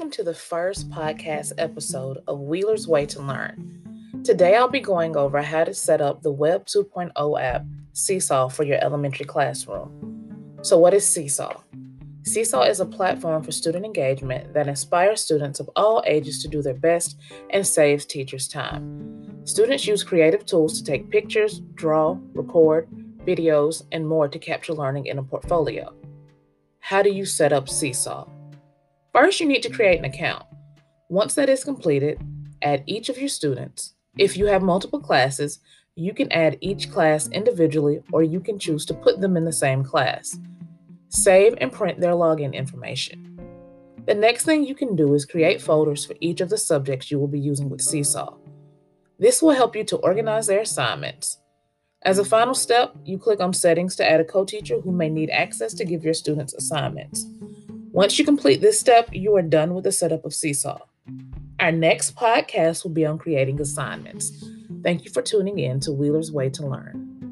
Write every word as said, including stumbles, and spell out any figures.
Welcome to the first podcast episode of Wheeler's Way to Learn. Today I'll be going over how to set up the Web two point oh app, Seesaw, for your elementary classroom. So what is Seesaw? Seesaw is a platform for student engagement that inspires students of all ages to do their best and saves teachers time. Students use creative tools to take pictures, draw, record, videos, and more to capture learning in a portfolio. How do you set up Seesaw? First, you need to create an account. Once that is completed, add each of your students. If you have multiple classes, you can add each class individually, or you can choose to put them in the same class. Save and print their login information. The next thing you can do is create folders for each of the subjects you will be using with Seesaw. This will help you to organize their assignments. As a final step, you click on Settings to add a co-teacher who may need access to give your students assignments. Once you complete this step, you are done with the setup of Seesaw. Our next podcast will be on creating assignments. Thank you for tuning in to Wheeler's Way to Learn.